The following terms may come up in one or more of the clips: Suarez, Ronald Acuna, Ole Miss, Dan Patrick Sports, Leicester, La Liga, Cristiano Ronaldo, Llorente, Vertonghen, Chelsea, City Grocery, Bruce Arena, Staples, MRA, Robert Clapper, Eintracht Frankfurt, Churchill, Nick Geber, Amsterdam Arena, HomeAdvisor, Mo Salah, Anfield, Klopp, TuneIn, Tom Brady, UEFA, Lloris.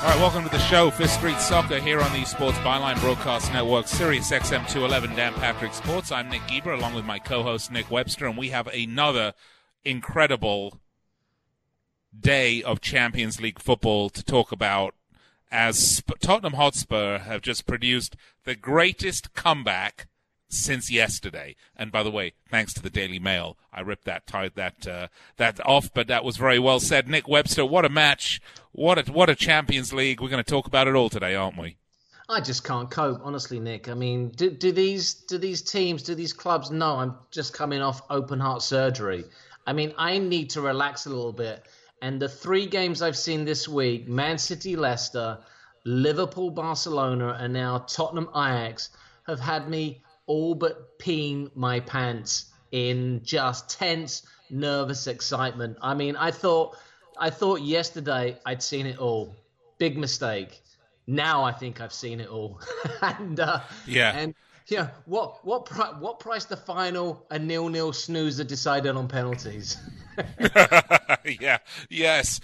All right, welcome to the show, Fifth Street Soccer, here on the Sports Byline Broadcast Network, Sirius XM 211, Dan Patrick Sports. I'm Nick Geber, along with my co-host Nick Webster, and we have another incredible day of Champions League football to talk about, as Tottenham Hotspur have just produced the greatest comeback since yesterday. And by the way, thanks to the Daily Mail, I ripped that off, but that was very well said. Nick Webster, what a match. What a Champions League. We're going to talk about it all today, aren't we? I just can't cope, honestly, Nick. I mean, do these clubs know I'm just coming off open heart surgery? I mean, I need to relax a little bit. And the three games I've seen this week, Man City, Leicester, Liverpool, Barcelona, and now Tottenham Ajax, have had me all but peeing my pants in just tense, nervous excitement. I mean, I thought yesterday I'd seen it all. Big mistake. Now I think I've seen it all. And what price the final a 0-0 snoozer decided on penalties? Yes.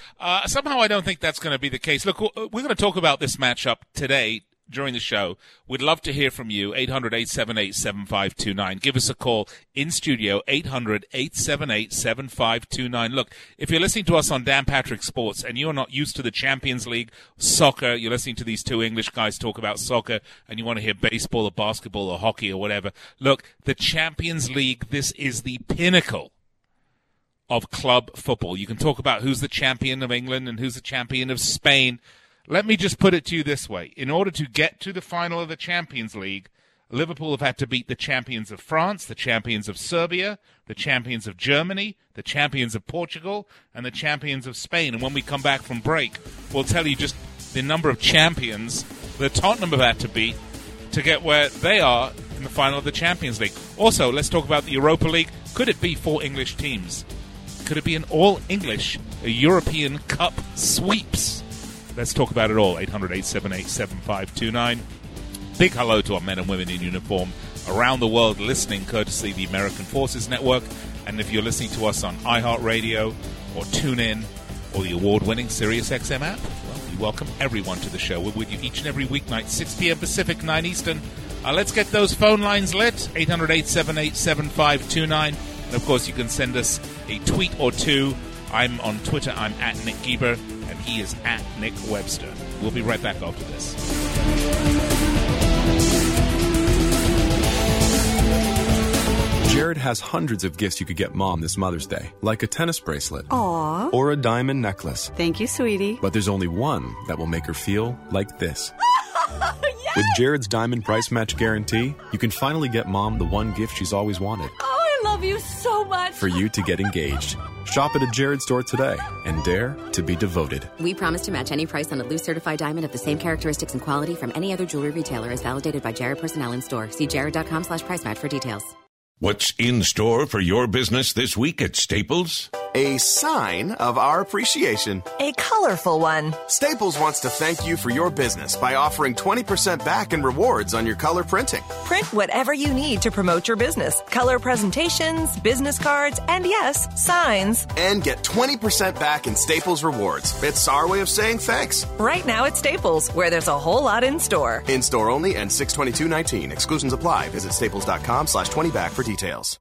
Somehow I don't think that's going to be the case. Look, we're going to talk about this matchup today during the show. We'd love to hear from you. 800-878-7529. Give us a call in studio, 800-878-7529. Look, if you're listening to us on Dan Patrick Sports and you're not used to the Champions League soccer, you're listening to these two English guys talk about soccer and you want to hear baseball or basketball or hockey or whatever, look, the Champions League, this is the pinnacle of club football. You can talk about who's the champion of England and who's the champion of Spain. Let me just put it to you this way. In order to get to the final of the Champions League, Liverpool have had to beat the champions of France, the champions of Serbia, the champions of Germany, the champions of Portugal, and the champions of Spain. And when we come back from break, we'll tell you just the number of champions that Tottenham have had to beat to get where they are in the final of the Champions League. Also, let's talk about the Europa League. Could it be four English teams? Could it be an all-English European Cup sweeps? Let's talk about it all. 800-878-7529. Big hello to our men and women in uniform around the world listening, courtesy the American Forces Network. And if you're listening to us on iHeartRadio or TuneIn or the award-winning SiriusXM app, well, we welcome everyone to the show. We're with you each and every weeknight, 6 p.m. Pacific, 9 Eastern. Let's get those phone lines lit. 800-878-7529. And, of course, you can send us a tweet or two. I'm on Twitter. I'm at Nick Geber. He is at Nick Webster. We'll be right back after this. Jared has hundreds of gifts you could get Mom this Mother's Day, like a tennis bracelet. Aww. Or a diamond necklace. Thank you, sweetie. But there's only one that will make her feel like this. Yes! With Jared's Diamond Price Match Guarantee, you can finally get Mom the one gift she's always wanted. Oh, I love you so much. For you to get engaged. Shop at a Jared store today and dare to be devoted. We promise to match any price on a loose certified diamond of the same characteristics and quality from any other jewelry retailer as validated by Jared personnel in store. See jared.com/price match for details. What's in store for your business this week at Staples? A sign of our appreciation. A colorful one. Staples wants to thank you for your business by offering 20% back in rewards on your color printing. Print whatever you need to promote your business. Color presentations, business cards, and yes, signs. And get 20% back in Staples rewards. It's our way of saying thanks. Right now at Staples, where there's a whole lot in store. In store only and 6/22/19. Exclusions apply. Visit staples.com/20back for details.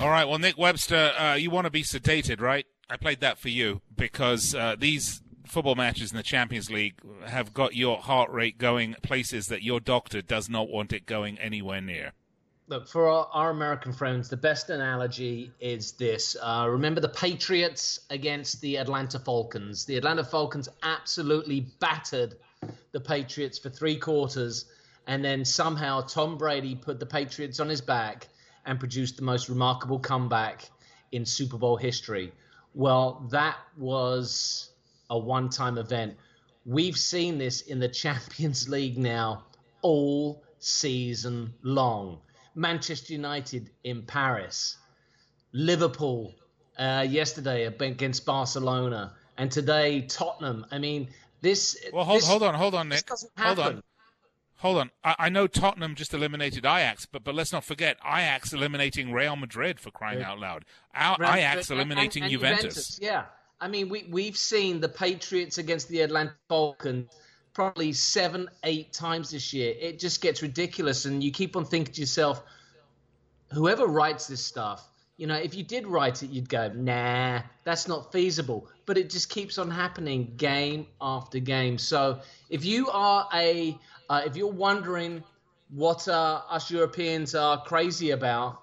All right, well, Nick Webster, you want to be sedated, right? I played that for you because these football matches in the Champions League have got your heart rate going places that your doctor does not want it going anywhere near. Look, for our American friends, the best analogy is this. Remember the Patriots against the Atlanta Falcons. The Atlanta Falcons absolutely battered the Patriots for three quarters, and then somehow Tom Brady put the Patriots on his back and produced the most remarkable comeback in Super Bowl history. Well, that was a one-time event. We've seen this in the Champions League now all season long. Manchester United in Paris, Liverpool yesterday against Barcelona, and today Tottenham. I mean, this... Well, hold on, Nick. This doesn't happen. Hold on. I know Tottenham just eliminated Ajax, but let's not forget Ajax eliminating Real Madrid, for crying out loud. Ajax eliminating Juventus. Yeah. I mean, we've seen the Patriots against the Atlanta Falcons probably 7-8 times this year. It just gets ridiculous, and you keep on thinking to yourself, whoever writes this stuff, you know, if you did write it, you'd go, nah, that's not feasible. But it just keeps on happening game after game. So if you are if you're wondering what us Europeans are crazy about,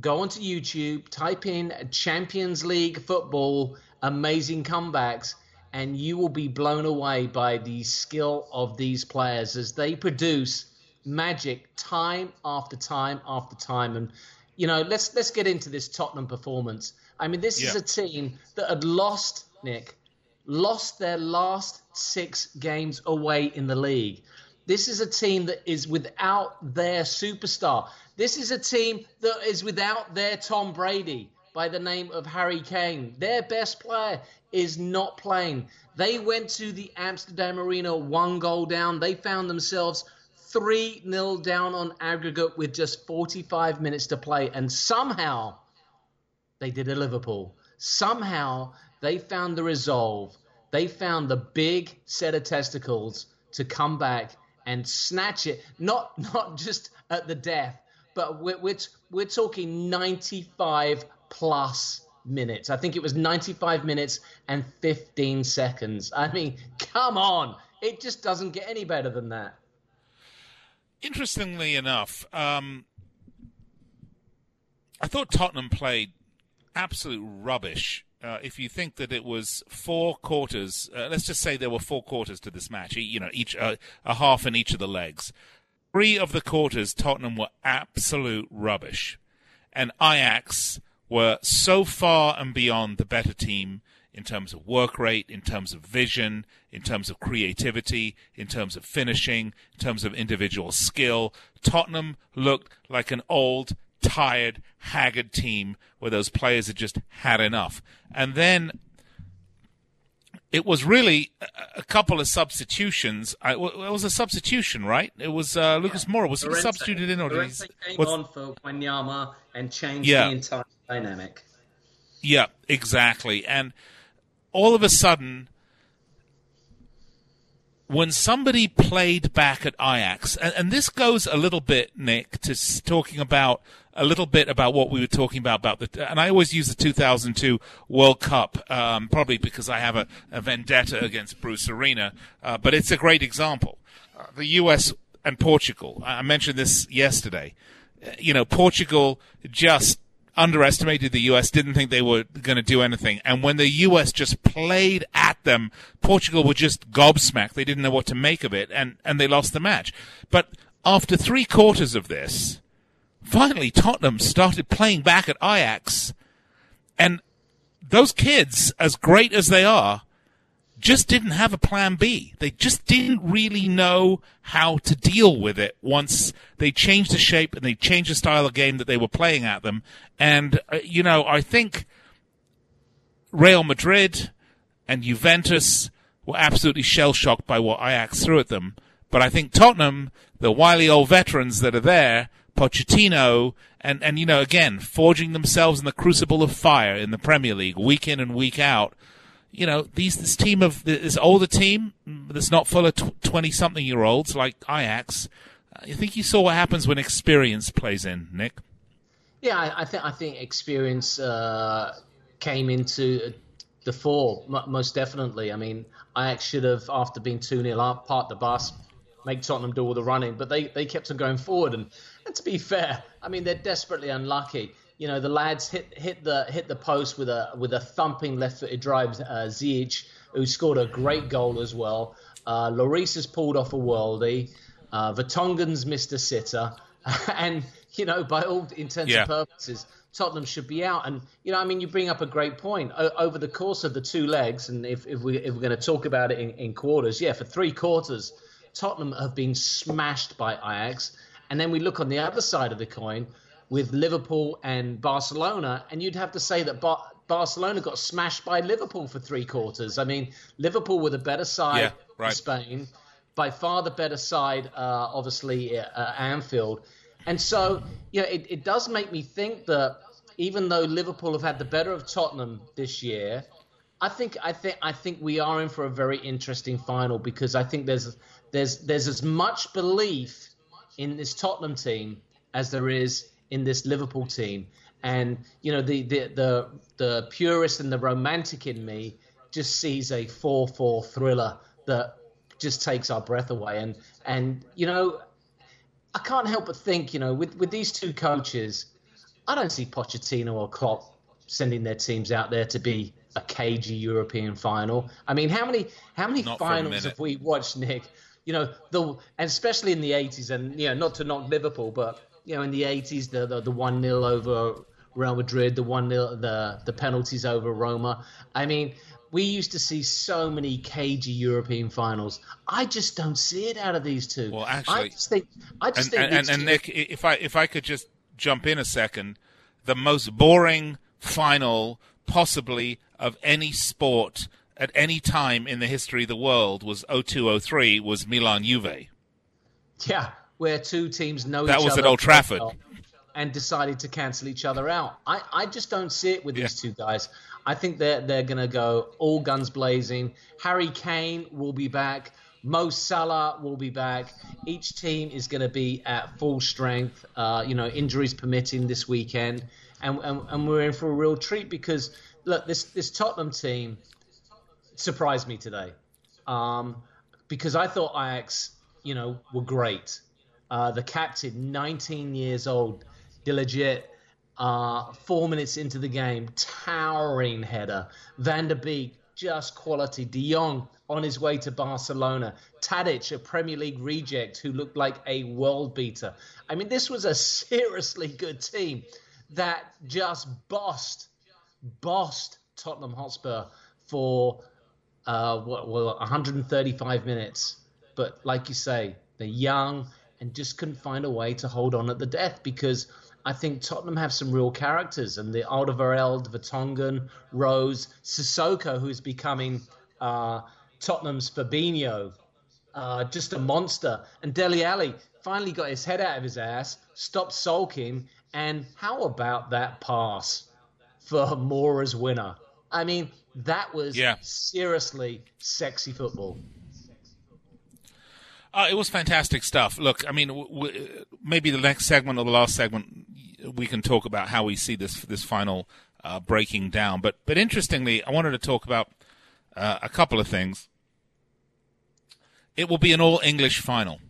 go onto YouTube, type in Champions League football, amazing comebacks, and you will be blown away by the skill of these players as they produce magic time after time after time. And, you know, let's get into this Tottenham performance. I mean, this is a team that had lost, Nick, their last 6 games away in the league. This is a team that is without their superstar. This is a team that is without their Tom Brady by the name of Harry Kane. Their best player is not playing. They went to the Amsterdam Arena 1-0 down. They found themselves 3-0 down on aggregate with just 45 minutes to play. And somehow they did a Liverpool. Somehow they found the resolve. They found the big set of testicles to come back and snatch it, not just at the death, but we're talking 95-plus minutes. I think it was 95 minutes and 15 seconds. I mean, come on. It just doesn't get any better than that. Interestingly enough, I thought Tottenham played absolute rubbish. If you think that it was four quarters, let's just say there were four quarters to this match, each a half in each of the legs. Three of the quarters, Tottenham were absolute rubbish. And Ajax were so far and beyond the better team in terms of work rate, in terms of vision, in terms of creativity, in terms of finishing, in terms of individual skill. Tottenham looked like an old, tired, haggard team where those players had just had enough. And then it was really a couple of substitutions. It was a substitution, right? It was Lucas Moura was Llorente. Substituted in. Or Llorente came on for Wanyama and changed the entire dynamic. Yeah, exactly. And all of a sudden, when somebody played back at Ajax, and this goes a little bit, Nick, to talking about a little bit about what we were talking about the, and I always use the 2002 World Cup, probably because I have a vendetta against Bruce Arena, but it's a great example. The US and Portugal, I mentioned this yesterday, Portugal just underestimated the U.S., didn't think they were going to do anything. And when the U.S. just played at them, Portugal were just gobsmacked. They didn't know what to make of it, and they lost the match. But after three quarters of this, finally Tottenham started playing back at Ajax. And those kids, as great as they are, just didn't have a plan B. They just didn't really know how to deal with it once they changed the shape and they changed the style of game that they were playing at them. And, I think Real Madrid and Juventus were absolutely shell-shocked by what Ajax threw at them. But I think Tottenham, the wily old veterans that are there, Pochettino, and again, forging themselves in the crucible of fire in the Premier League week in and week out, this team of this older team that's not full of 20-something-year-olds like Ajax. I think you saw what happens when experience plays in, Nick. Yeah, I think experience came into the fore most definitely. I mean, Ajax should have, after being 2-0 up, parked the bus, make Tottenham do all the running, but they kept on going forward. And to be fair, I mean they're desperately unlucky. The lads hit the post with a thumping left-footed drive. Ziyech, who scored a great goal as well. Lloris has pulled off a worldie. Vertonghen's missed a sitter, and by all intents and purposes, Tottenham should be out. And you bring up a great point. Over the course of the two legs, and if we're going to talk about it in quarters, for three quarters, Tottenham have been smashed by Ajax. And then we look on the other side of the coin, with Liverpool and Barcelona, and you'd have to say that Barcelona got smashed by Liverpool for three quarters. I mean, Liverpool were the better side in Spain, by far the better side, obviously, at Anfield. And so, it does make me think that even though Liverpool have had the better of Tottenham this year, I think we are in for a very interesting final, because I think there's as much belief in this Tottenham team as there is in this Liverpool team. And, the purist and the romantic in me just sees a 4-4 thriller that just takes our breath away. And I can't help but think, with these two coaches, I don't see Pochettino or Klopp sending their teams out there to be a cagey European final. I mean, how many finals have we watched, Nick? And especially in the 80s, and, not to knock Liverpool, but in the 80s, the 1-0 over Real Madrid, the 1-0, the penalties over Roma. I mean, we used to see so many cagey European finals. I just don't see it out of these two. Well, actually, I just think Nick, if I could just jump in a second, the most boring final possibly of any sport at any time in the history of the world was 02-03 was Milan-Juve. Yeah. Where two teams know that each other. That was at Old Trafford. And decided to cancel each other out. I just don't see it with these two guys. I think they're going to go all guns blazing. Harry Kane will be back. Mo Salah will be back. Each team is going to be at full strength, injuries permitting this weekend. And we're in for a real treat, because, look, this Tottenham team surprised me today. Because I thought Ajax, were great. The captain, 19 years old, Dele 4 minutes into the game, towering header. Van der Beek, just quality. De Jong on his way to Barcelona. Tadic, a Premier League reject who looked like a world beater. I mean, this was a seriously good team that just bossed Tottenham Hotspur for 135 minutes. But like you say, they're young and just couldn't find a way to hold on at the death, because I think Tottenham have some real characters, and the Alderweireld, Vertonghen, Rose, Sissoko, who's becoming Tottenham's Fabinho, just a monster. And Dele Alli finally got his head out of his ass, stopped sulking, and how about that pass for Mora's winner? I mean, that was seriously sexy football. It was fantastic stuff. Look, I mean, maybe the next segment or the last segment, we can talk about how we see this final breaking down. But interestingly, I wanted to talk about a couple of things. It will be an all-English final.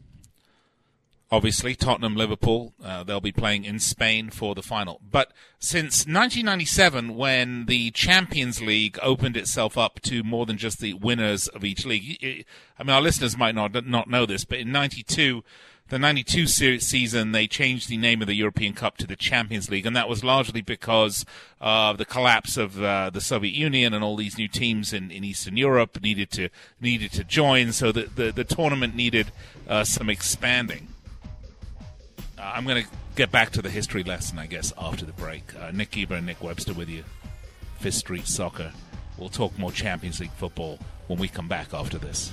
Obviously, Tottenham, Liverpool, they'll be playing in Spain for the final. But since 1997, when the Champions League opened itself up to more than just the winners of each league, I mean, our listeners might not know this, but in the 92 season, they changed the name of the European Cup to the Champions League, and that was largely because of the collapse of the Soviet Union, and all these new teams in Eastern Europe needed to join, so that the tournament needed some expanding. I'm going to get back to the history lesson, I guess, after the break. Nick Eber and Nick Webster with you. Fifth Street Soccer. We'll talk more Champions League football when we come back after this.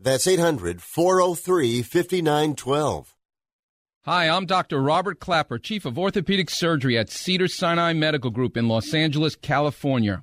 That's 800-403-5912. Hi, I'm Dr. Robert Clapper, Chief of Orthopedic Surgery at Cedars-Sinai Medical Group in Los Angeles, California.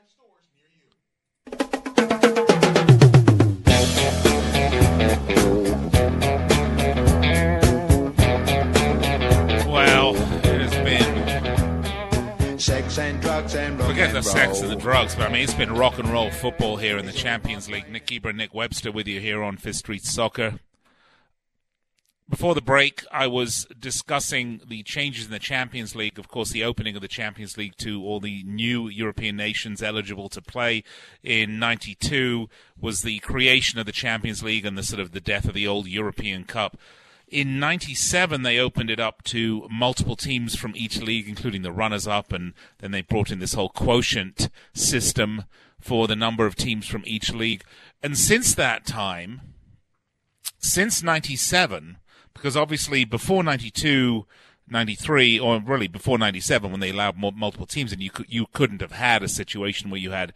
Sex and drugs and rock. Forget the sex and the drugs, but I mean, it's been rock and roll football here in the Champions League. Nick Eber and Nick Webster with you here on Fifth Street Soccer. Before the break, I was discussing the changes in the Champions League. Of course, the opening of the Champions League to all the new European nations eligible to play in 92 was the creation of the Champions League and the sort of the death of the old European Cup. In 97, they opened it up to multiple teams from each league, including the runners-up, and then they brought in this whole quotient system for the number of teams from each league. And since that time, since 97, because obviously before 92, 93, or really before 97 when they allowed multiple teams, and you couldn't have had a situation where you had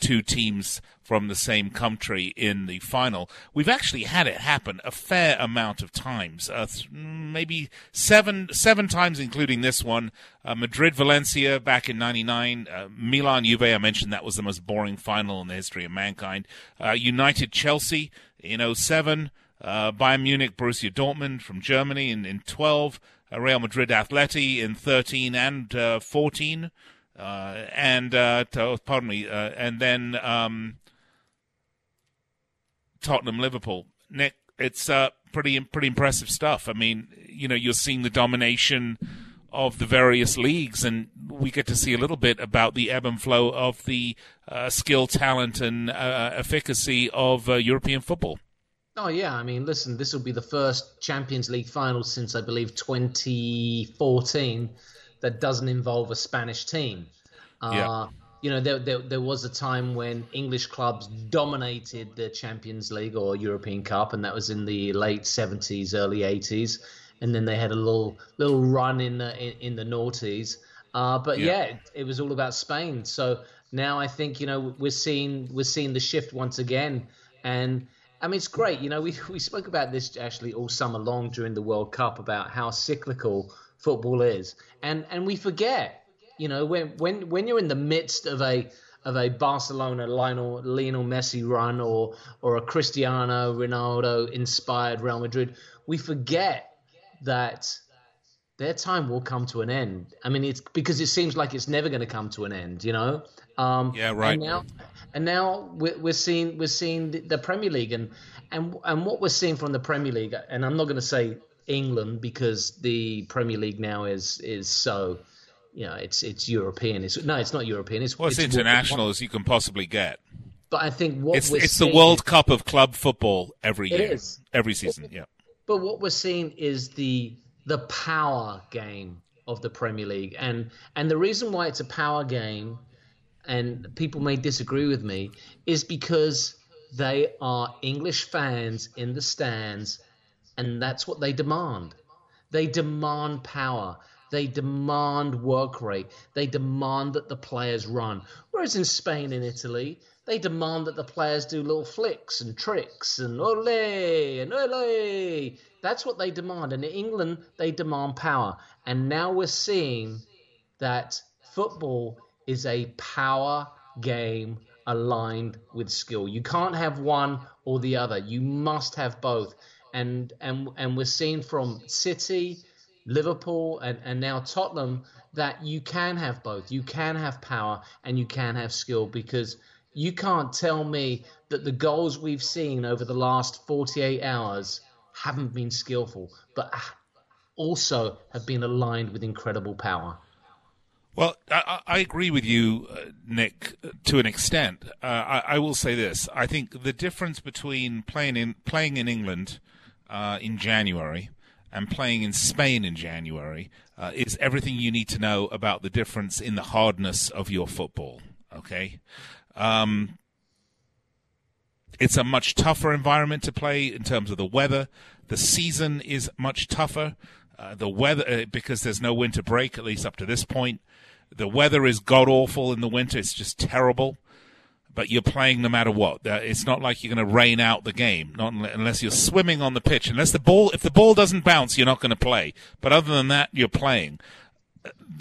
two teams from the same country in the final. We've actually had it happen a fair amount of times, maybe seven times, including this one. Madrid-Valencia back in 99. Milan-Juve, I mentioned that was the most boring final in the history of mankind. United-Chelsea in 07. Bayern Munich-Borussia Dortmund from Germany in 12. Real Madrid-Atleti in 13 and 14. And then Tottenham-Liverpool. Nick, it's pretty impressive stuff. I mean, you're seeing the domination of the various leagues, and we get to see a little bit about the ebb and flow of the skill, talent, and efficacy of European football. Oh, yeah. I mean, listen, this will be the first Champions League final since, I believe, 2014 that doesn't involve a Spanish team. Yeah. There was a time when English clubs dominated the Champions League or European Cup, and that was in the late 70s, early 80s. And then they had a little run in the noughties. It was all about Spain. So now I think, we're seeing the shift once again. And I mean, it's great. We spoke about this actually all summer long during the World Cup about how cyclical football is, and we forget. When you're in the midst of a Barcelona Lionel Messi run or a Cristiano Ronaldo inspired Real Madrid, we forget that their time will come to an end. I mean, it's because it seems like it's never going to come to an end. Yeah, right. And now we're seeing the Premier League and what we're seeing from the Premier League, and I'm not going to say England because the Premier League now is so, it's European. It's not European. It's international as you can possibly get. But I think it's the World Cup of club football every year, every season. Yeah. But what we're seeing is the power game of the Premier League, and the reason why it's a power game, and people may disagree with me, is because they are English fans in the stands, and that's what they demand. They demand power. They demand work rate. They demand that the players run. Whereas in Spain and Italy, they demand that the players do little flicks and tricks and ole and ole. That's what they demand. And in England, they demand power. And now we're seeing that football is a power game aligned with skill. You can't have one or the other. You must have both. And we're seeing from City, Liverpool, and now Tottenham that you can have both. You can have power and you can have skill, because you can't tell me that the goals we've seen over the last 48 hours haven't been skillful, but also have been aligned with incredible power. Well, I agree with you, Nick, to an extent. I will say this. I think the difference between playing in England in January and playing in Spain in January is everything you need to know about the difference in the hardness of your football, okay? It's a much tougher environment to play in terms of the weather. The season is much tougher. The weather, because there's no winter break, at least up to this point. The weather is god-awful in the winter. It's just terrible. But you're playing no matter what. It's not like you're going to rain out the game, not unless you're swimming on the pitch. Unless the ball, if the ball doesn't bounce, you're not going to play. But other than that, you're playing.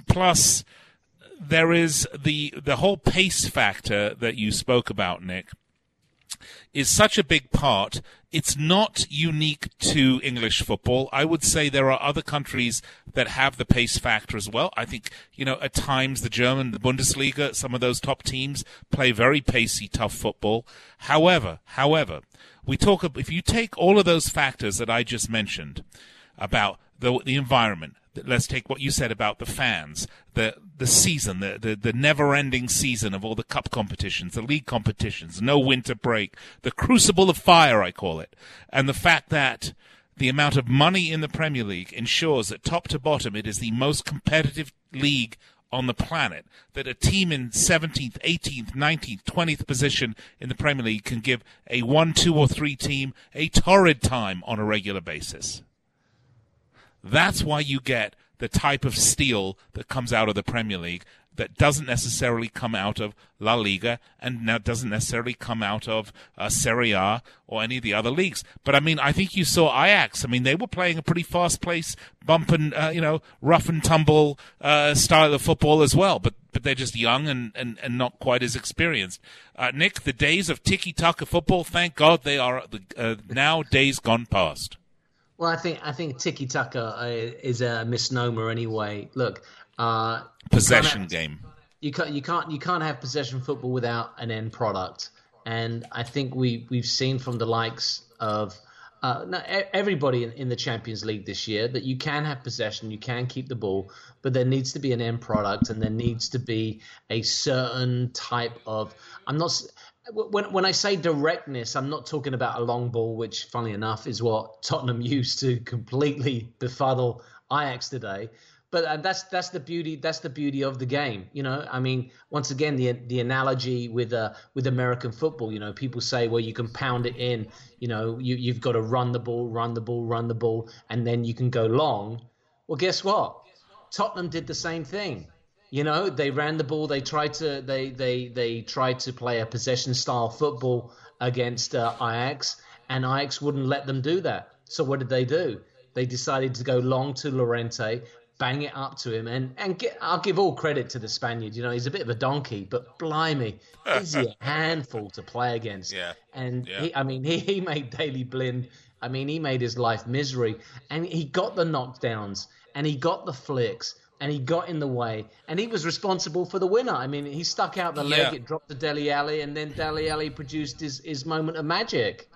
Plus, there is the whole pace factor that you spoke about, Nick, is such a big part. It's not unique to English football. I would say there are other countries that have the pace factor as well. I think, you know, at times the Bundesliga, some of those top teams play very pacey, tough football. However, if you take all of those factors that I just mentioned about the environment, let's take what you said about the fans, the season, the never-ending season of all the cup competitions, the league competitions, no winter break, the crucible of fire, I call it, and the fact that the amount of money in the Premier League ensures that top to bottom it is the most competitive league on the planet, that a team in 17th, 18th, 19th, 20th position in the Premier League can give a 1, 2, or 3 team a torrid time on a regular basis. That's why you get the type of steel that comes out of the Premier League that doesn't necessarily come out of La Liga and now doesn't necessarily come out of Serie A or any of the other leagues. But, I mean, I think you saw Ajax. I mean, they were playing a pretty fast-paced, bump and, rough-and-tumble style of football as well. But they're just young and not quite as experienced. Nick, the days of tiki-taka football, thank God they are now days gone past. Well, I think tiki-taka is a misnomer anyway. Look, possession game. You can't have possession football without an end product, and I think we've seen from the likes of everybody in the Champions League this year that you can have possession, you can keep the ball, but there needs to be an end product, and there needs to be a certain type of. I'm not. When I say directness, I'm not talking about a long ball, which, funnily enough, is what Tottenham used to completely befuddle Ajax today. But that's the beauty of the game, you know. I mean, once again, the analogy with American football, you know, people say, well, you can pound it in, you know, you've got to run the ball, and then you can go long. Well, guess what? Tottenham did the same thing. You know, they ran the ball. They tried to they tried to play a possession style football against Ajax, and Ajax wouldn't let them do that. So what did they do? They decided to go long to Llorente, bang it up to him, and I'll give all credit to the Spaniard. You know, he's a bit of a donkey, but blimey, he's a handful to play against. Yeah. And yeah. He made Daley Blind. I mean, he made his life misery, and he got the knockdowns, and he got the flicks. And he got in the way, and he was responsible for the winner. I mean, he stuck out the leg, it dropped to Dele Alli, and then Dele Alli produced his moment of magic.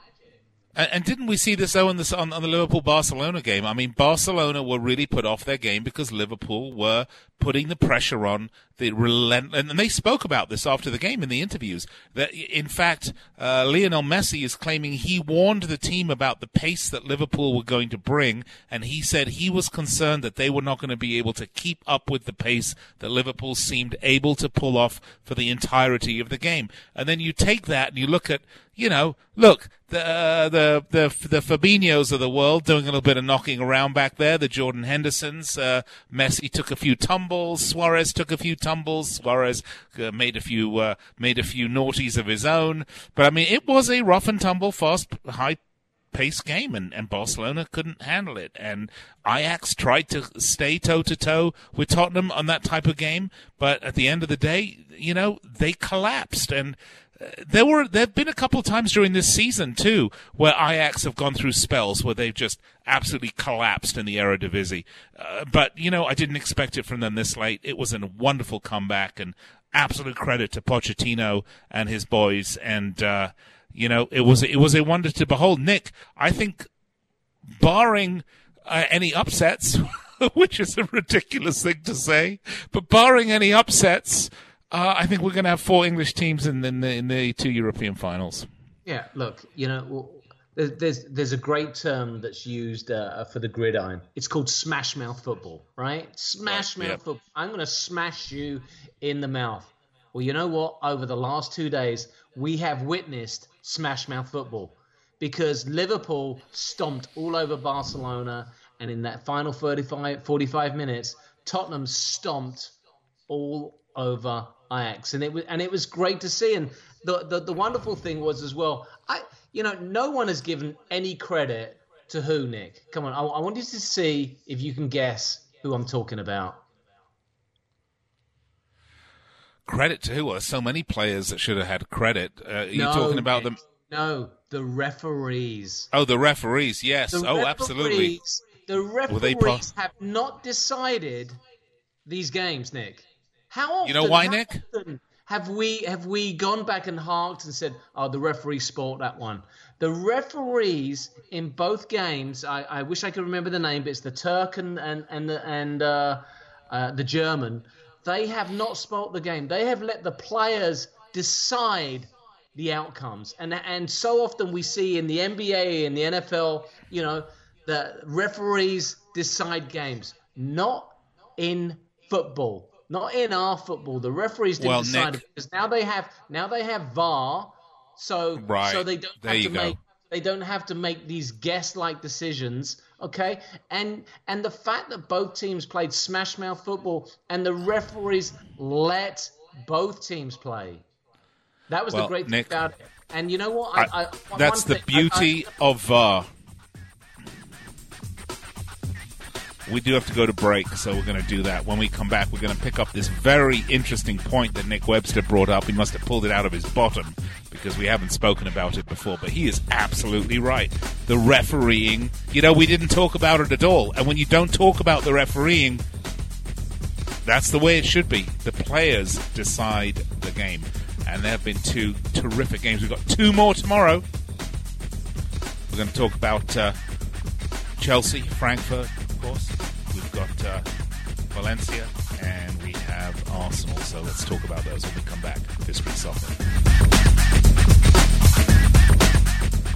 And didn't we see this, though, on the Liverpool-Barcelona game? I mean, Barcelona were really put off their game because Liverpool were putting the pressure on the relentless. And they spoke about this after the game in the interviews. That in fact, Lionel Messi is claiming he warned the team about the pace that Liverpool were going to bring, and he said he was concerned that they were not going to be able to keep up with the pace that Liverpool seemed able to pull off for the entirety of the game. And then you take that and you look at, you know, look, the Fabinhos of the world doing a little bit of knocking around back there, the Jordan Hendersons, Messi took a few tumbles, Suarez took a few tumbles, Suarez made a few naughties of his own. But I mean, it was a rough and tumble, fast, high pace game, and Barcelona couldn't handle it. And Ajax tried to stay toe to toe with Tottenham on that type of game, but at the end of the day, you know, they collapsed. And there've been a couple of times during this season too where Ajax have gone through spells where they've just absolutely collapsed in the Eredivisie. But you know, I didn't expect it from them this late. It was a wonderful comeback, and absolute credit to Pochettino and his boys. And you know, it was a wonder to behold. Nick, I think, barring any upsets, which is a ridiculous thing to say, but barring any upsets. I think we're going to have 4 English teams in the 2 European finals. Yeah, look, you know, there's a great term that's used for the gridiron. It's called smash mouth football, right? Smash mouth football. I'm going to smash you in the mouth. Well, you know what? Over the last 2 days, we have witnessed smash mouth football because Liverpool stomped all over Barcelona, and in that final 45 minutes, Tottenham stomped all over Ajax, and it was great to see. And the wonderful thing was as well, no one has given any credit to who, Nick. Come on, I want you to see if you can guess who I'm talking about. Credit to who? Are so many players that should have had credit. You're talking about them. No, the referees. Oh, the referees. Yes. Absolutely. The referees have not decided these games, Nick. How often? You know why, Nick? Have we gone back and harked and said, "Oh, the referee spoilt that one." The referees in both games. I wish I could remember the name, but it's the Turk and the German. They have not spoilt the game. They have let the players decide the outcomes. And so often we see in the NBA and the NFL, the referees decide games. Not in football. Not in our football. The referees didn't decide, Nick, because now they have VAR, so they don't have to make these guess-like decisions. Okay, and the fact that both teams played smash-mouth football and the referees let both teams play, that was the great thing about it. And you know what? That's the beauty of VAR. We do have to go to break, so we're going to do that. When we come back, we're going to pick up this very interesting point that Nick Webster brought up. He must have pulled it out of his bottom because we haven't spoken about it before, but he is absolutely right. The refereeing, we didn't talk about it at all. And when you don't talk about the refereeing, that's the way it should be. The players decide the game. And there have been two terrific games. We've got two more tomorrow. We're going to talk about Chelsea, Frankfurt, of course. We've got Valencia, and we have Arsenal. So let's talk about those when we come back. This Week Soccer.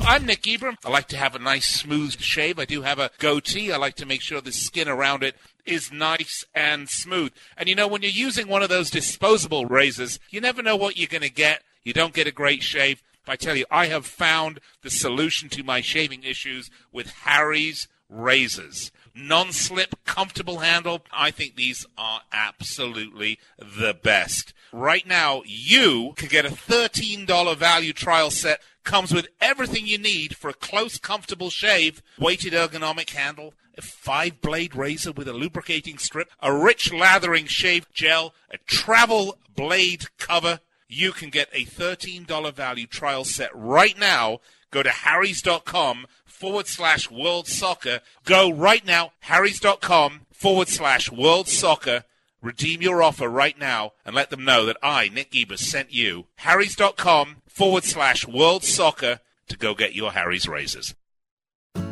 I'm Nick Ibram. I like to have a nice smooth shave. I do have a goatee. I like to make sure the skin around it is nice and smooth. And when you're using one of those disposable razors, you never know what you're going to get. You don't get a great shave. I tell you, I have found the solution to my shaving issues with Harry's razors. Non-slip, comfortable handle. I think these are absolutely the best. Right now, you can get a $13 value trial set. Comes with everything you need for a close, comfortable shave. Weighted ergonomic handle, a 5-blade razor with a lubricating strip, a rich lathering shave gel, a travel blade cover. You can get a $13 value trial set right now. Go to harrys.com/world soccer. Go right now, harrys.com/world soccer. Redeem your offer right now and let them know that I, Nick Ebers, sent you. harrys.com/world soccer to go get your Harry's razors.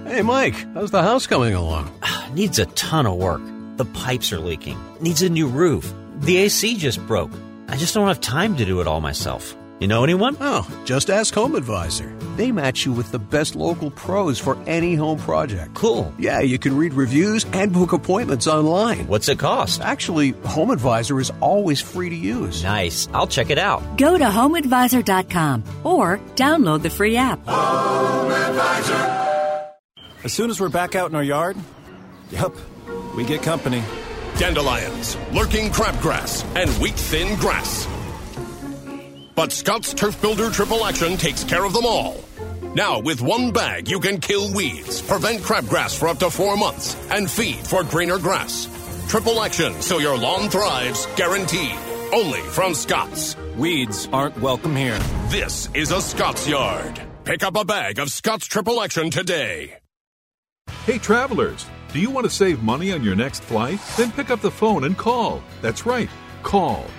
Hey, Mike, how's the house coming along? Needs a ton of work. The pipes are leaking. Needs a new roof. The AC just broke. I just don't have time to do it all myself. You know anyone? Oh, just ask HomeAdvisor. They match you with the best local pros for any home project. Cool. Yeah, you can read reviews and book appointments online. What's it cost? Actually, HomeAdvisor is always free to use. Nice. I'll check it out. Go to HomeAdvisor.com or download the free app. HomeAdvisor. As soon as we're back out in our yard, yep, we get company. Dandelions, lurking crabgrass, and wheat-thin grass. But Scott's Turf Builder Triple Action takes care of them all. Now, with one bag, you can kill weeds, prevent crabgrass for up to 4 months, and feed for greener grass. Triple Action, so your lawn thrives, guaranteed. Only from Scott's. Weeds aren't welcome here. This is a Scott's yard. Pick up a bag of Scott's Triple Action today. Hey, travelers, do you want to save money on your next flight? Then pick up the phone and call. That's right. Call,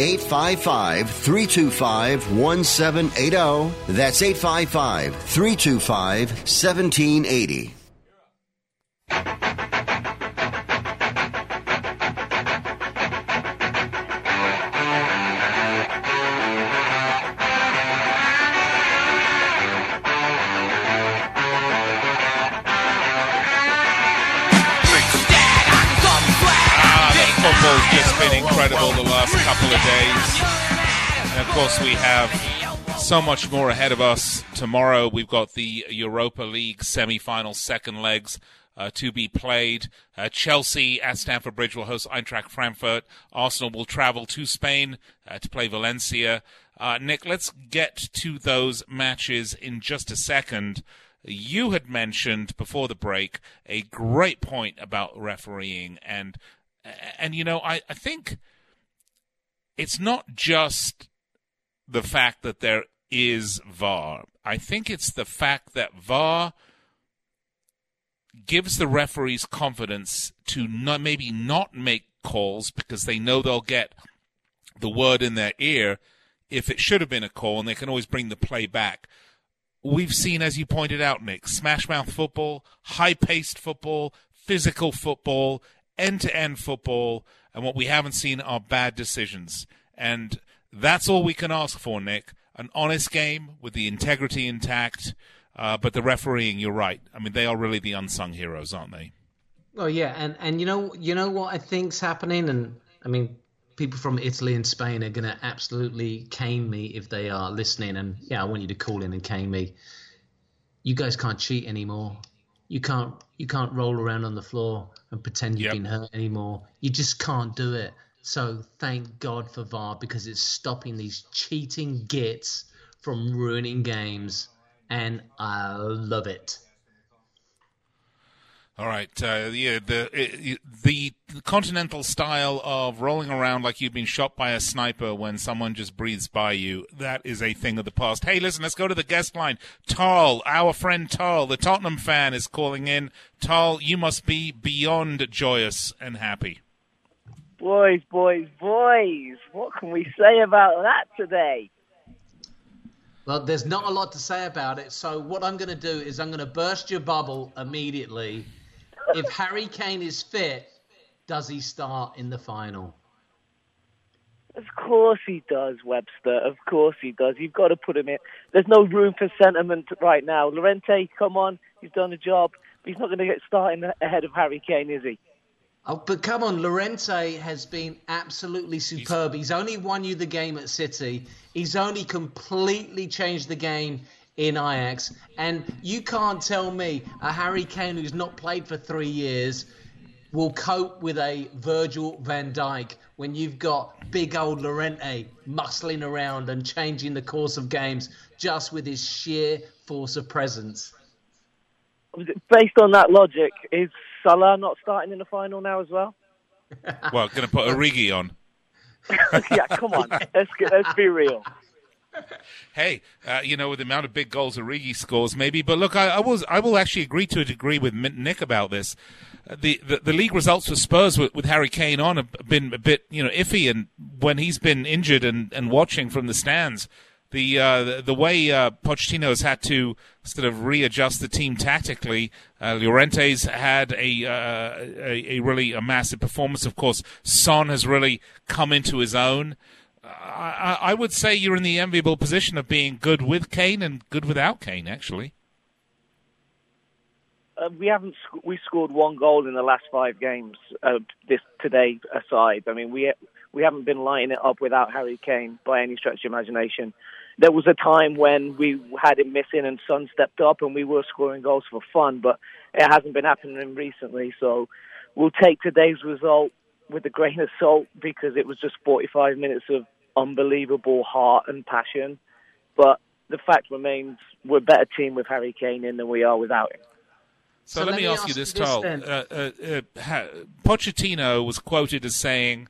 855-325-1780. That's 855-325-1780. We have so much more ahead of us. Tomorrow we've got the Europa League semi-final second legs to be played. Chelsea at Stamford Bridge will host Eintracht Frankfurt. Arsenal will travel to Spain to play Valencia. Nick, let's get to those matches in just a second. You had mentioned before the break a great point about refereeing. And you know, I think it's not just the fact that there is VAR. I think it's the fact that VAR gives the referees confidence to maybe not make calls because they know they'll get the word in their ear if it should have been a call, and they can always bring the play back. We've seen, as you pointed out, Nick, smash-mouth football, high-paced football, physical football, end-to-end football, and what we haven't seen are bad decisions. And that's all we can ask for, Nick. An honest game with the integrity intact. But the refereeing, you're right. I mean, they are really the unsung heroes, aren't they? Oh, yeah. And you know what I think's happening? And, I mean, people from Italy and Spain are going to absolutely cane me if they are listening. And, yeah, I want you to call in and cane me. You guys can't cheat anymore. You can't roll around on the floor and pretend you've been hurt anymore. You just can't do it. So thank God for VAR, because it's stopping these cheating gits from ruining games, and I love it. All right, the continental style of rolling around like you've been shot by a sniper when someone just breathes by you, that is a thing of the past. Hey, listen, let's go to the guest line. Tal, our friend Tal, the Tottenham fan, is calling in. Tal, you must be beyond joyous and happy. Boys, what can we say about that today? Well, there's not a lot to say about it, so what I'm going to do is I'm going to burst your bubble immediately. If Harry Kane is fit, does he start in the final? Of course he does, Webster. Of course he does. You've got to put him in. There's no room for sentiment right now. Llorente, come on. He's done a job. But he's not going to get starting ahead of Harry Kane, is he? Oh, but come on, Llorente has been absolutely superb. He's only won you the game at City. He's only completely changed the game in Ajax. And you can't tell me a Harry Kane who's not played for 3 years will cope with a Virgil van Dijk when you've got big old Llorente muscling around and changing the course of games just with his sheer force of presence. Based on that logic, is Salah not starting in the final now as well? Well, going to put Origi on. Yeah, come on. Let's be real. Hey, with the amount of big goals Origi scores, maybe. But look, I will actually agree to a degree with Nick about this. The league results for Spurs with Harry Kane on have been a bit, iffy, and when he's been injured and watching from the stands. The way Pochettino has had to sort of readjust the team tactically, Llorente's had a really massive performance. Of course, Son has really come into his own. I would say you're in the enviable position of being good with Kane and good without Kane, actually. We scored one goal in the last 5 games. Today aside, I mean we haven't been lighting it up without Harry Kane by any stretch of imagination. There was a time when we had him missing and Son stepped up and we were scoring goals for fun, but it hasn't been happening recently. So we'll take today's result with a grain of salt because it was just 45 minutes of unbelievable heart and passion. But the fact remains we're a better team with Harry Kane in than we are without him. So let me ask you this, Tal. Pochettino was quoted as saying,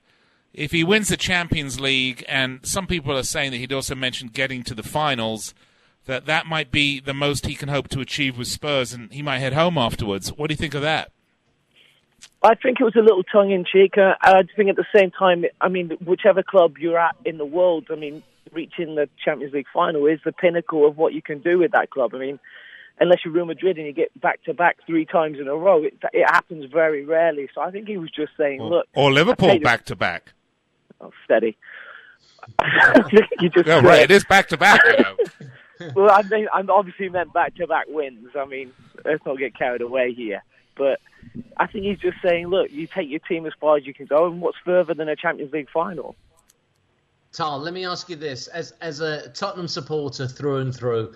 if he wins the Champions League, and some people are saying that he'd also mentioned getting to the finals, that might be the most he can hope to achieve with Spurs, and he might head home afterwards. What do you think of that? I think it was a little tongue-in-cheek. I think at the same time, I mean, whichever club you're at in the world, I mean, reaching the Champions League final is the pinnacle of what you can do with that club. I mean, unless you're Real Madrid and you get back-to-back three times in a row, it happens very rarely. So I think he was just saying, look... Or Liverpool back-to-back. Oh, steady. Yeah, right, it is back-to-back, you know. Well, I mean, I obviously meant back-to-back wins. I mean, let's not get carried away here. But I think he's just saying, look, you take your team as far as you can go, and what's further than a Champions League final? Tal, let me ask you this. As a Tottenham supporter through and through,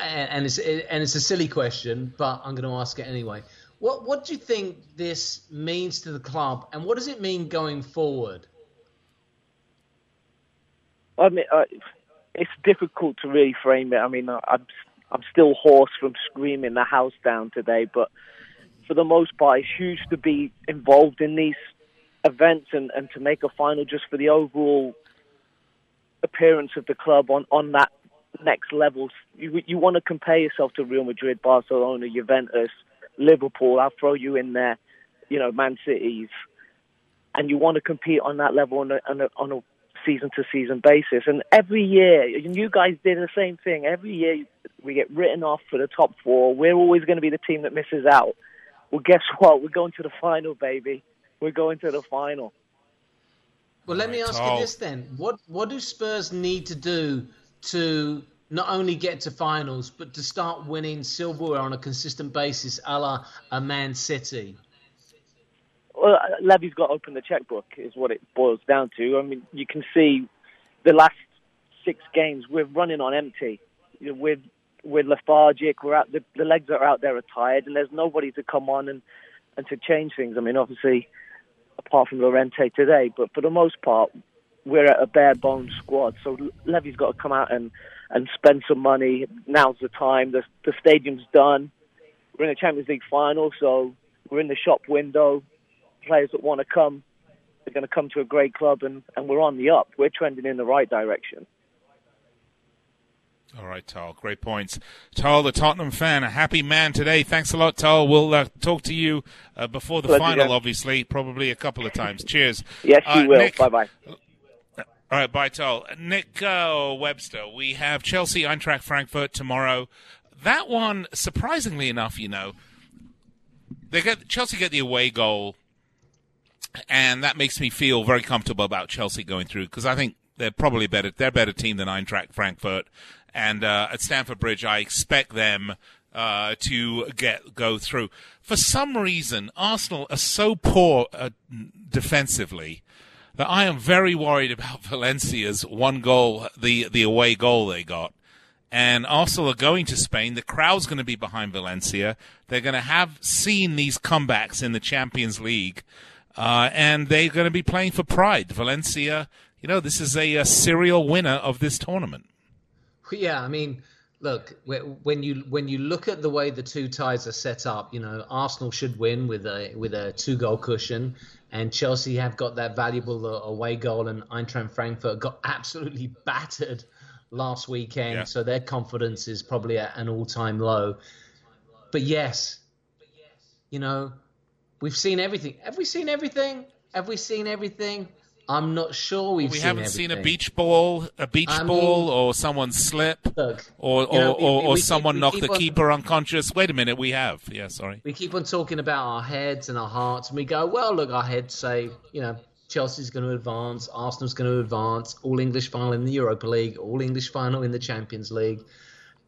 and it's a silly question, but I'm going to ask it anyway. What do you think this means to the club, and what does it mean going forward? I mean... it's difficult to really frame it. I mean, I'm still hoarse from screaming the house down today, but for the most part, it's huge to be involved in these events and to make a final just for the overall appearance of the club on that next level. You want to compare yourself to Real Madrid, Barcelona, Juventus, Liverpool. I'll throw you in there, you know, Man City's. And you want to compete on that level on a season-to-season basis. And every year, and you guys did the same thing, every year we get written off for the top four. We're always going to be the team that misses out. Well, guess what? We're going to the final, baby. We're going to the final. Well, let me ask you this then. What do Spurs need to do to not only get to finals, but to start winning silverware on a consistent basis, a la a Man City? Well, Levy's got to open the checkbook, is what it boils down to. I mean, you can see the last six games, we're running on empty. You know, we're lethargic. We're out, the legs that are out there are tired, and there's nobody to come on and to change things. I mean, obviously, apart from Llorente today, but for the most part, we're at a bare-bones squad. So Levy's got to come out and spend some money. Now's the time. The stadium's done. We're in the Champions League final, so we're in the shop window. Players that want to come are going to come to a great club, and we're on the up. We're trending in the right direction. All right, Tal. Great points. Tal, the Tottenham fan, a happy man today. Thanks a lot, Tal. We'll talk to you before the final, obviously, probably a couple of times. Cheers. Yes, you will. Nick, bye-bye. All right, bye, Tal. Nick Webster, we have Chelsea, Eintracht Frankfurt tomorrow. That one, surprisingly enough, you know, Chelsea get the away goal. And that makes me feel very comfortable about Chelsea going through, because I think they're probably better. They're a better team than Eintracht Frankfurt. And at Stamford Bridge, I expect them to go through. For some reason, Arsenal are so poor defensively that I am very worried about Valencia's one goal, the away goal they got. And Arsenal are going to Spain. The crowd's going to be behind Valencia. They're going to have seen these comebacks in the Champions League. And they're going to be playing for pride. Valencia, you know, this is a serial winner of this tournament. Yeah, I mean, look, when you look at the way the two ties are set up, you know, Arsenal should win with a two-goal cushion, and Chelsea have got that valuable away goal, and Eintracht Frankfurt got absolutely battered last weekend, yeah. So their confidence is probably at an all-time low. But yes, you know... We've seen everything. Have we seen everything? I'm not sure we've seen everything. We haven't seen a beach ball, or someone slip, look, or someone knock the keeper unconscious. Wait a minute, we have. Yeah, sorry. We keep on talking about our heads and our hearts, and we go, well, look, our heads say, you know, Chelsea's going to advance, Arsenal's going to advance, all-English final in the Europa League, all-English final in the Champions League.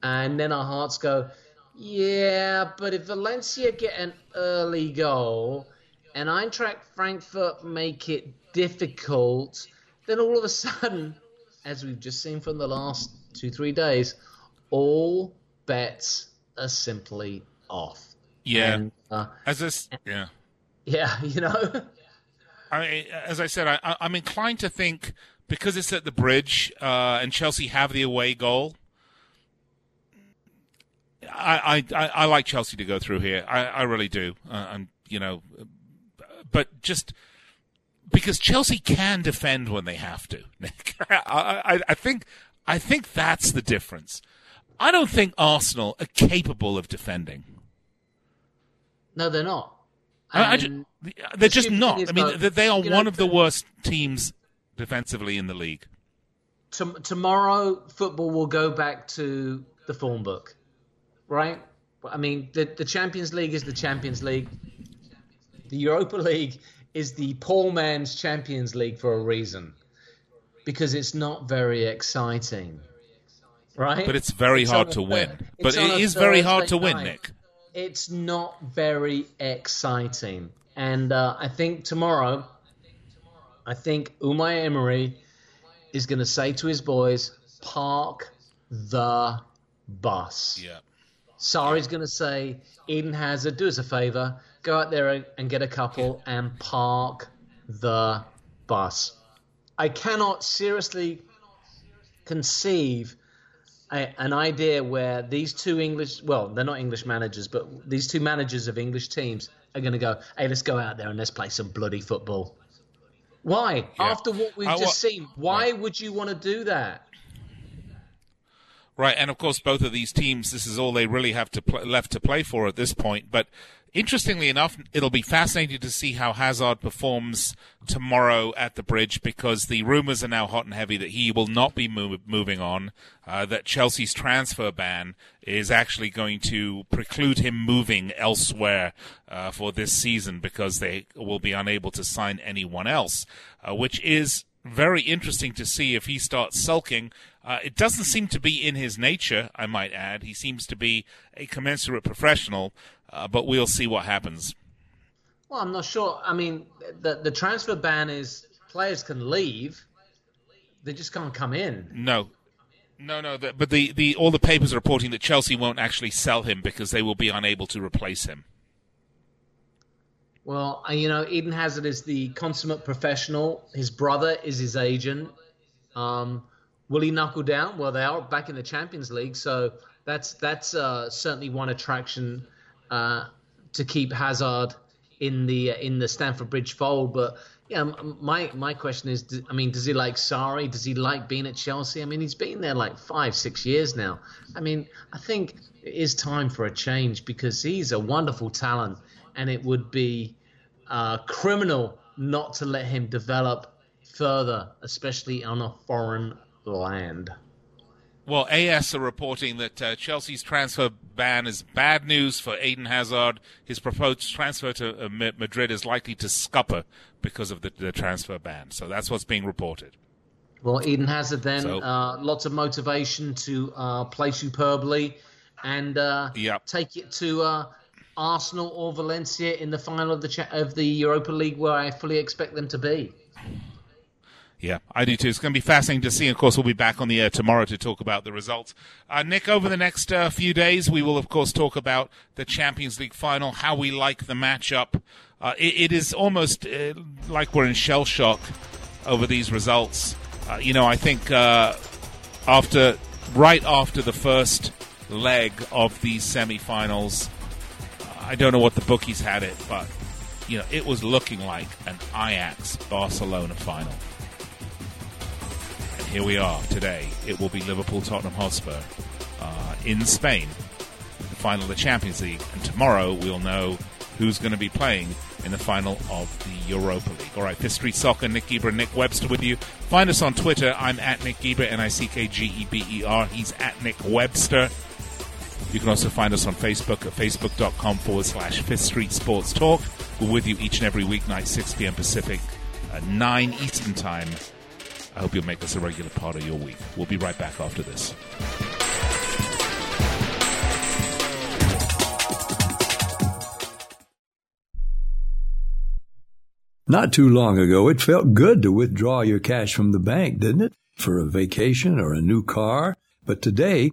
And then our hearts go... Yeah, but if Valencia get an early goal and Eintracht Frankfurt make it difficult, then all of a sudden, as we've just seen from the last 2-3 days, all bets are simply off. Yeah. And, yeah. Yeah, you know? As I said, I'm inclined to think, because it's at the Bridge and Chelsea have the away goal, I like Chelsea to go through here. I really do. I'm, you know, but just because Chelsea can defend when they have to, Nick. I think that's the difference. I don't think Arsenal are capable of defending. No, they're not. They're just not. I mean, they are one of the worst teams defensively in the league. Tomorrow, football will go back to the form book, right? I mean, the Champions League is the Champions League. The Europa League is the poor man's Champions League for a reason, because it's not very exciting, right? But it's very hard to win. But it is very hard to win, Nick. It's not very exciting. And I think Unai Emery is going to say to his boys, park the bus. Yeah. Sarri's going to say, Eden Hazard, do us a favor, go out there and get a couple and park the bus. I cannot seriously conceive an idea where these two English, well, they're not English managers, but these two managers of English teams are going to go, hey, let's go out there and let's play some bloody football. Why? Yeah. After what we've just seen, why would you want to do that? Right, and of course, both of these teams, this is all they really have to left to play for at this point. But interestingly enough, it'll be fascinating to see how Hazard performs tomorrow at the Bridge, because the rumours are now hot and heavy that he will not be moving on, that Chelsea's transfer ban is actually going to preclude him moving elsewhere for this season, because they will be unable to sign anyone else, which is very interesting to see if he starts sulking. It doesn't seem to be in his nature, I might add. He seems to be a commensurate professional, but we'll see what happens. Well, I'm not sure. I mean, the transfer ban is players can leave. They just can't come in. No. But all the papers are reporting that Chelsea won't actually sell him because they will be unable to replace him. Well, you know, Eden Hazard is the consummate professional. His brother is his agent. Will he knuckle down? Well, they are back in the Champions League, so that's certainly one attraction to keep Hazard in the Stamford Bridge fold. But yeah, my question is, does he like Sarri? Does he like being at Chelsea? I mean, he's been there like 5-6 years now. I mean, I think it is time for a change, because he's a wonderful talent. And it would be criminal not to let him develop further, especially on a foreign land. Well, AS are reporting that Chelsea's transfer ban is bad news for Eden Hazard. His proposed transfer to Madrid is likely to scupper because of the transfer ban. So that's what's being reported. Well, Eden Hazard then, lots of motivation to play superbly and take it to Arsenal or Valencia in the final of the Europa League, where I fully expect them to be. Yeah, I do too. It's going to be fascinating to see. Of course, we'll be back on the air tomorrow to talk about the results. Nick, over the next few days, we will, of course, talk about the Champions League final, how we like the matchup. It is almost like we're in shell shock over these results. I think right after the first leg of these semi-finals, I don't know what the bookies had it, but it was looking like an Ajax-Barcelona final. And here we are today. It will be Liverpool-Tottenham Hotspur in Spain, the final of the Champions League. And tomorrow we'll know who's going to be playing in the final of the Europa League. All right, Fifth Street Soccer, Nick Geber and Nick Webster with you. Find us on Twitter. I'm at Nick Geber, Nickgeber. He's at Nick Webster. You can also find us on Facebook at facebook.com/Fifth Street Sports Talk. We're with you each and every weeknight, 6 p.m. Pacific, 9 Eastern Time. I hope you'll make this a regular part of your week. We'll be right back after this. Not too long ago, it felt good to withdraw your cash from the bank, didn't it? For a vacation or a new car. But today,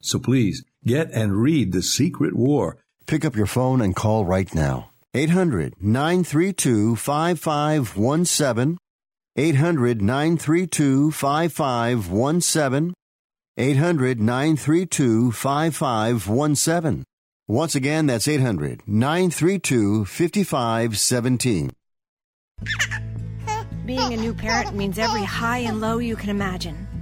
So please, get and read The Secret War. Pick up your phone and call right now. 800-932-5517, 800-932-5517, 800-932-5517. Once again, that's 800-932-5517. Being a new parent means every high and low you can imagine.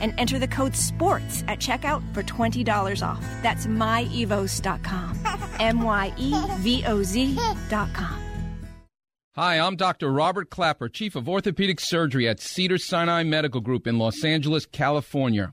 And enter the code SPORTS at checkout for $20 off. That's myevos.com. MYEVOZ.com. Hi, I'm Dr. Robert Clapper, Chief of Orthopedic Surgery at Cedars-Sinai Medical Group in Los Angeles, California.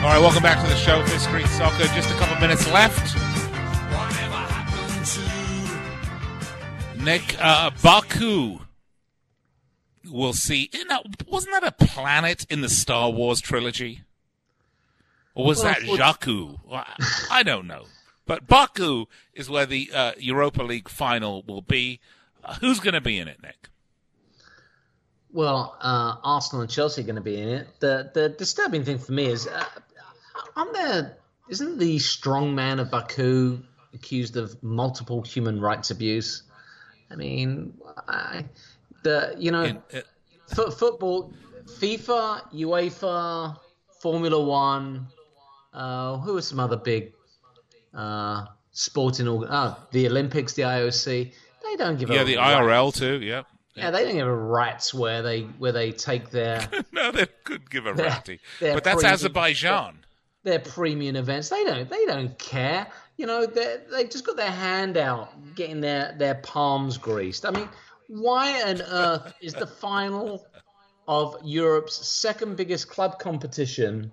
All right, welcome back to the show, Fifth Street Soccer. Just a couple minutes left. Nick, Baku will see. Wasn't that a planet in the Star Wars trilogy? Or was that Jakku? I don't know. But Baku is where the Europa League final will be. Who's going to be in it, Nick? Well, Arsenal and Chelsea are going to be in it. The disturbing thing for me is, isn't the strongman of Baku accused of multiple human rights abuse? I mean, football, FIFA, UEFA, Formula One. Who are some other big sporting? The Olympics, the IOC. They don't give. Yeah, the IRL too. Yeah. Yeah, they don't give a rat's where they take their... No, they could give a ratty. But that's Azerbaijan. Their premium events. They don't care. You know, they just got their hand out, getting their palms greased. I mean, why on earth is the final of Europe's second biggest club competition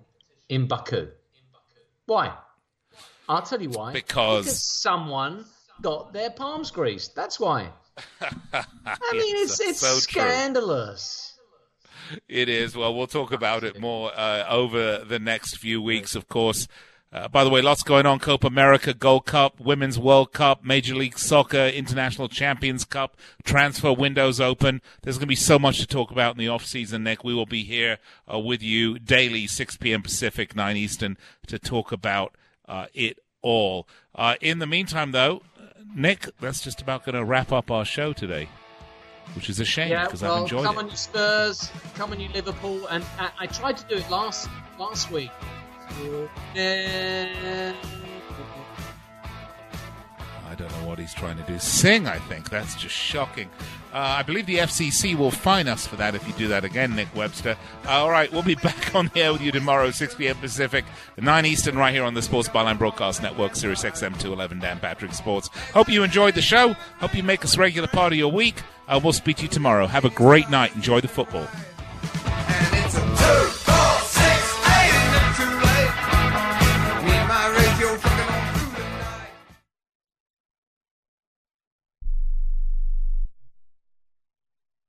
in Baku? Why? I'll tell you why. Because someone got their palms greased. That's why. I mean, it's so scandalous. True. It is. Well, we'll talk about it more over the next few weeks, of course. By the way, lots going on. Copa America, Gold Cup, Women's World Cup, Major League Soccer, International Champions Cup, transfer windows open. There's going to be so much to talk about in the off-season, Nick. We will be here with you daily, 6 p.m. Pacific, 9 Eastern, to talk about it all. In the meantime, though, Nick, that's just about going to wrap up our show today, which is a shame because I've enjoyed it. Come on, you Spurs. Come on, you Liverpool. And I tried to do it last week. I don't know what he's trying to do. Sing, I think. That's just shocking. I believe the FCC will fine us for that if you do that again, Nick Webster. All right, we'll be back on the air with you tomorrow, 6 p.m. Pacific, 9 Eastern, right here on the Sports Byline Broadcast Network, Sirius XM 211, Dan Patrick Sports. Hope you enjoyed the show. Hope you make us a regular part of your week. We'll speak to you tomorrow. Have a great night. Enjoy the football.